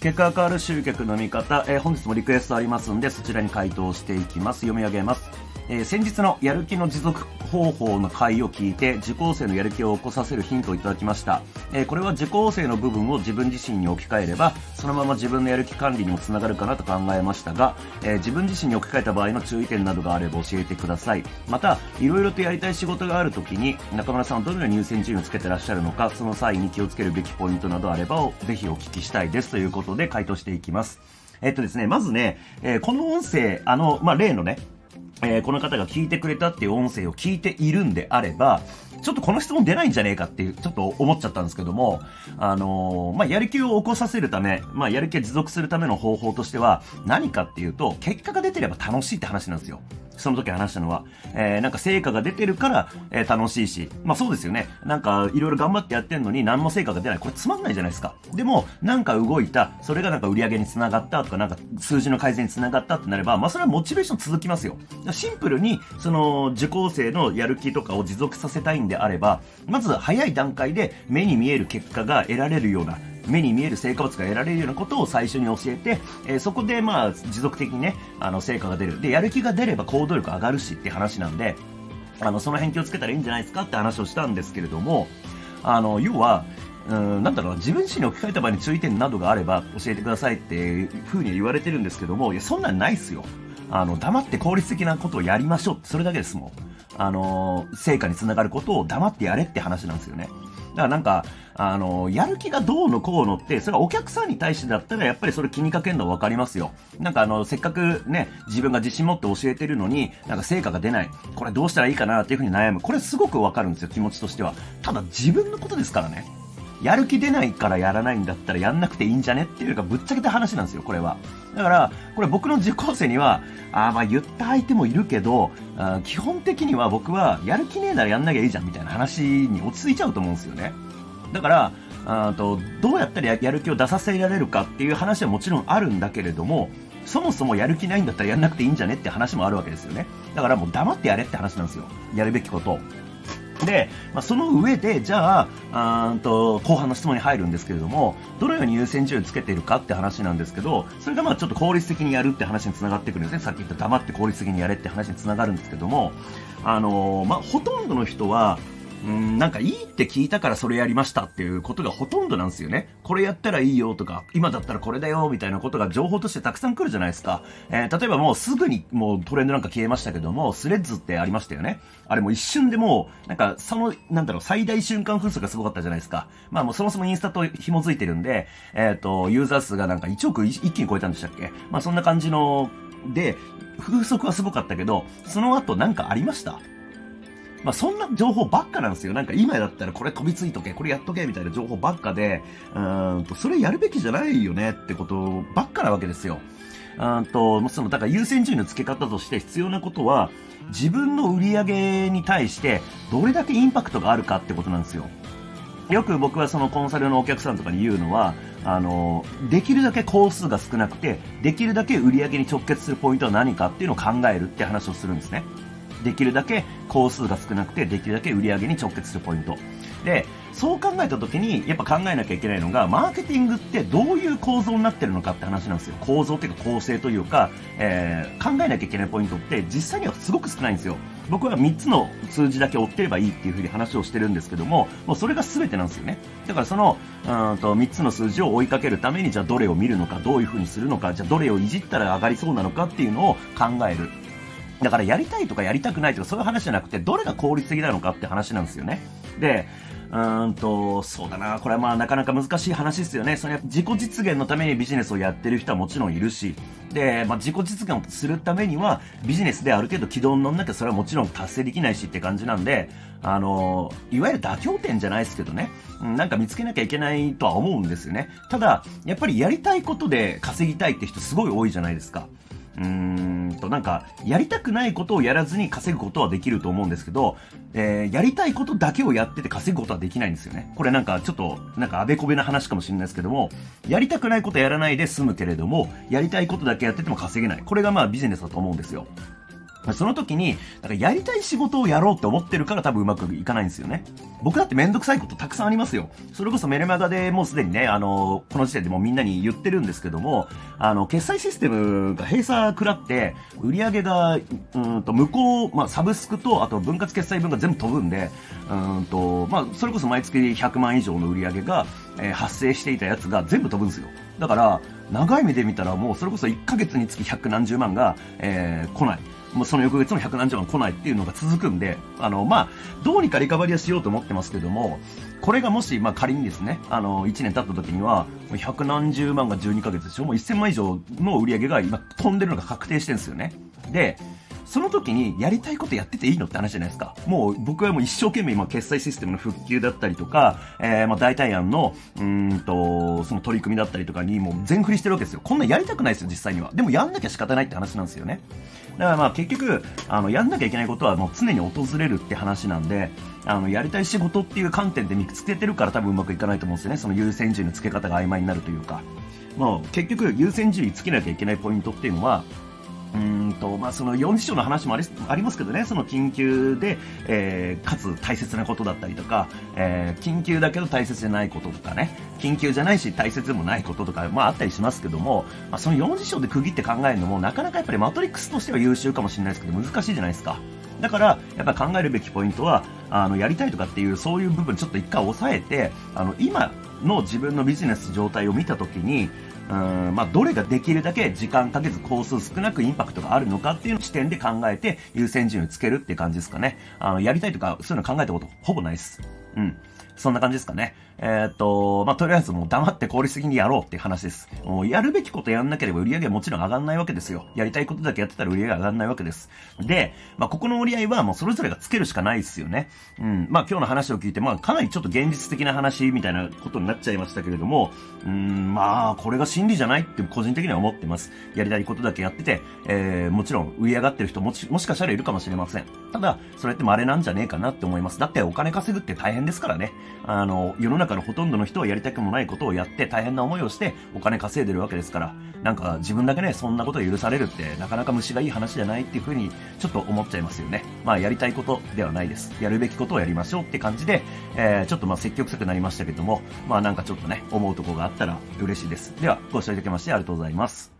結果が変わる集客の見方、本日もリクエストありますんで、そちらに回答していきます。読み上げます。先日のやる気の持続方法の回を聞いて、受講生のやる気を起こさせるヒントをいただきました。これは受講生の部分を自分自身に置き換えれば、そのまま自分のやる気管理にもつながるかなと考えましたが、自分自身に置き換えた場合の注意点などがあれば教えてください。また、いろいろとやりたい仕事があるときに、中村さんはどのように優先順位をつけてらっしゃるのか、その際に気をつけるべきポイントなどあればぜひお聞きしたいです、ということで回答していきます。ですね、まずね、この音声、例のね、この方が聞いてくれたっていう音声を聞いているんであれば、ちょっとこの質問出ないんじゃねえかっていう、ちょっと思っちゃったんですけども、やる気を起こさせるため、やる気を持続するための方法としては、何かっていうと、結果が出てれば楽しいって話なんですよ。その時話したのは、成果が出てるから、楽しいし、そうですよね。いろいろ頑張ってやってんのに何も成果が出ない。これつまんないじゃないですか。でも、動いた、それが売り上げにつながったとか、数字の改善につながったってなれば、それはモチベーション続きますよ。シンプルに、受講生のやる気とかを持続させたいんであれば、まず早い段階で目に見える結果が得られるような、目に見える成果物が得られるようなことを最初に教えて、そこで持続的にね、成果が出る。で、やる気が出れば行動力上がるしって話なんで、その辺気をつけたらいいんじゃないですかって話をしたんですけれども、要は、自分自身に置き換えた場合に注意点などがあれば教えてくださいっていうふうに言われてるんですけども、いや、そんなんないっすよ。黙って効率的なことをやりましょうって、それだけですもん。成果につながることを黙ってやれって話なんですよね。だからやる気がどうのこうのって、それはお客さんに対してだったらやっぱりそれ気にかけるのは分かりますよ。せっかくね、自分が自信持って教えてるのに、成果が出ない。これどうしたらいいかなっていうふうに悩む。これすごく分かるんですよ、気持ちとしては。ただ自分のことですからね。やる気出ないからやらないんだったらやんなくていいんじゃねっていうか、ぶっちゃけた話なんですよ、これは。だから、これ僕の受講生には、言った相手もいるけど、基本的には僕はやる気ねえならやんなきゃいいじゃんみたいな話に落ち着いちゃうと思うんですよね。だから、どうやったらやる気を出させられるかっていう話はもちろんあるんだけれども、そもそもやる気ないんだったらやんなくていいんじゃねって話もあるわけですよね。だからもう黙ってやれって話なんですよ、やるべきことを。で、その上で、じゃあ、後半の質問に入るんですけれども、どのように優先順位をつけているかって話なんですけど、それがちょっと効率的にやるって話につながってくるんですね。さっき言った黙って効率的にやれって話につながるんですけども、ほとんどの人は、いいって聞いたからそれやりましたっていうことがほとんどなんですよね。これやったらいいよとか、今だったらこれだよみたいなことが情報としてたくさん来るじゃないですか。例えばもうすぐにもうトレンド消えましたけども、スレッズってありましたよね。あれも一瞬でもう、最大瞬間風速がすごかったじゃないですか。もうそもそもインスタと紐づいてるんで、ユーザー数が1億一気に超えたんでしたっけ。そんな感じの、で、風速はすごかったけど、その後ありました？そんな情報ばっかなんですよ。今だったらこれ飛びついとけ、これやっとけみたいな情報ばっかで、それやるべきじゃないよねってことばっかなわけですよ。だから優先順位の付け方として必要なことは、自分の売り上げに対してどれだけインパクトがあるかってことなんですよ。よく僕はコンサルのお客さんとかに言うのは、できるだけ工数が少なくて、できるだけ売り上げに直結するポイントは何かっていうのを考えるって話をするんですね。できるだけ工数が少なくて、できるだけ売り上げに直結するポイントで、そう考えた時にやっぱ考えなきゃいけないのが、マーケティングってどういう構造になってるのかって話なんですよ。構造というか構成というか、考えなきゃいけないポイントって実際にはすごく少ないんですよ。僕は3つの数字だけ追ってればいいっていうふうに話をしてるんですけども、もうそれが全てなんですよね。だから3つの数字を追いかけるために、じゃあどれを見るのか、どういうふうにするのか、じゃあどれをいじったら上がりそうなのかっていうのを考える。だからやりたいとかやりたくないとかそういう話じゃなくて、どれが効率的なのかって話なんですよね。で、そうだな、これはなかなか難しい話ですよね。それは自己実現のためにビジネスをやってる人はもちろんいるし、で、自己実現をするためにはビジネスである程度軌道に乗んなきゃそれはもちろん達成できないしって感じなんで、いわゆる妥協点じゃないですけどね、見つけなきゃいけないとは思うんですよね。ただ、やっぱりやりたいことで稼ぎたいって人すごい多いじゃないですか。やりたくないことをやらずに稼ぐことはできると思うんですけど、やりたいことだけをやってて稼ぐことはできないんですよね。これちょっとあべこべな話かもしれないですけども、やりたくないことやらないで済むけれども、やりたいことだけやってても稼げない。これがビジネスだと思うんですよ。その時になんかやりたい仕事をやろうって思ってるから多分うまくいかないんですよね。僕だってめんどくさいことたくさんありますよ。それこそメルマガでもうすでにね、この時点でもうみんなに言ってるんですけども、決済システムが閉鎖食らって、売り上げが、向こう、サブスクと、あと分割決済分が全部飛ぶんで、それこそ毎月100万以上の売り上げが、発生していたやつが全部飛ぶんですよ。だから、長い目で見たらもうそれこそ1ヶ月につき100何十万が、来ない。もうその翌月も100何十万来ないっていうのが続くんで、どうにかリカバリーはしようと思ってますけども、これがもし、仮にですね、1年経った時には、100何十万が12ヶ月でしょ、もう1000万以上の売り上げが今飛んでるのが確定してるんですよね。で、その時にやりたいことやってていいのって話じゃないですか。もう僕はもう一生懸命今決済システムの復旧だったりとか、代替案の、その取り組みだったりとかにもう全振りしてるわけですよ。こんなやりたくないですよ、実際には。でもやんなきゃ仕方ないって話なんですよね。だから結局、やんなきゃいけないことはもう常に訪れるって話なんで、やりたい仕事っていう観点で見つけてるから多分うまくいかないと思うんですよね。その優先順位の付け方が曖昧になるというか。もう結局優先順位つけなきゃいけないポイントっていうのは、その4次章の話もありますけどね、その緊急で、かつ大切なことだったりとか、緊急だけど大切じゃないこととかね、緊急じゃないし大切でもないこととか、あったりしますけども、その4次章で区切って考えるのもなかなかやっぱりマトリックスとしては優秀かもしれないですけど難しいじゃないですか。だからやっぱ考えるべきポイントは、やりたいとかっていうそういう部分ちょっと一回抑えて、今の自分のビジネス状態を見たときに、どれができるだけ時間かけず工数少なくインパクトがあるのかっていう視点で考えて優先順位をつけるっていう感じですかね。やりたいとかそういうの考えたことほぼないです。そんな感じですかね。とりあえずもう黙って効率的にやろうっていう話です。もうやるべきことやんなければ売り上げはもちろん上がんないわけですよ。やりたいことだけやってたら売り上げは上がんないわけです。で、ここの折り合いはもうそれぞれがつけるしかないですよね。今日の話を聞いて、かなりちょっと現実的な話みたいなことになっちゃいましたけれども、これが真理じゃないって個人的には思ってます。やりたいことだけやってて、もちろん売り上がってる人もしかしたらいるかもしれません。ただ、それって稀なんじゃねえかなって思います。だってお金稼ぐって大変ですからね。世の中のほとんどの人はやりたくもないことをやって大変な思いをしてお金稼いでるわけですから、なんか自分だけねそんなことを許されるってなかなか虫がいい話じゃないっていう風にちょっと思っちゃいますよね。やりたいことではないです。やるべきことをやりましょうって感じで、ちょっと積極臭くなりましたけども、なんかちょっとね思うところがあったら嬉しいです。ではご視聴いただきましてありがとうございます。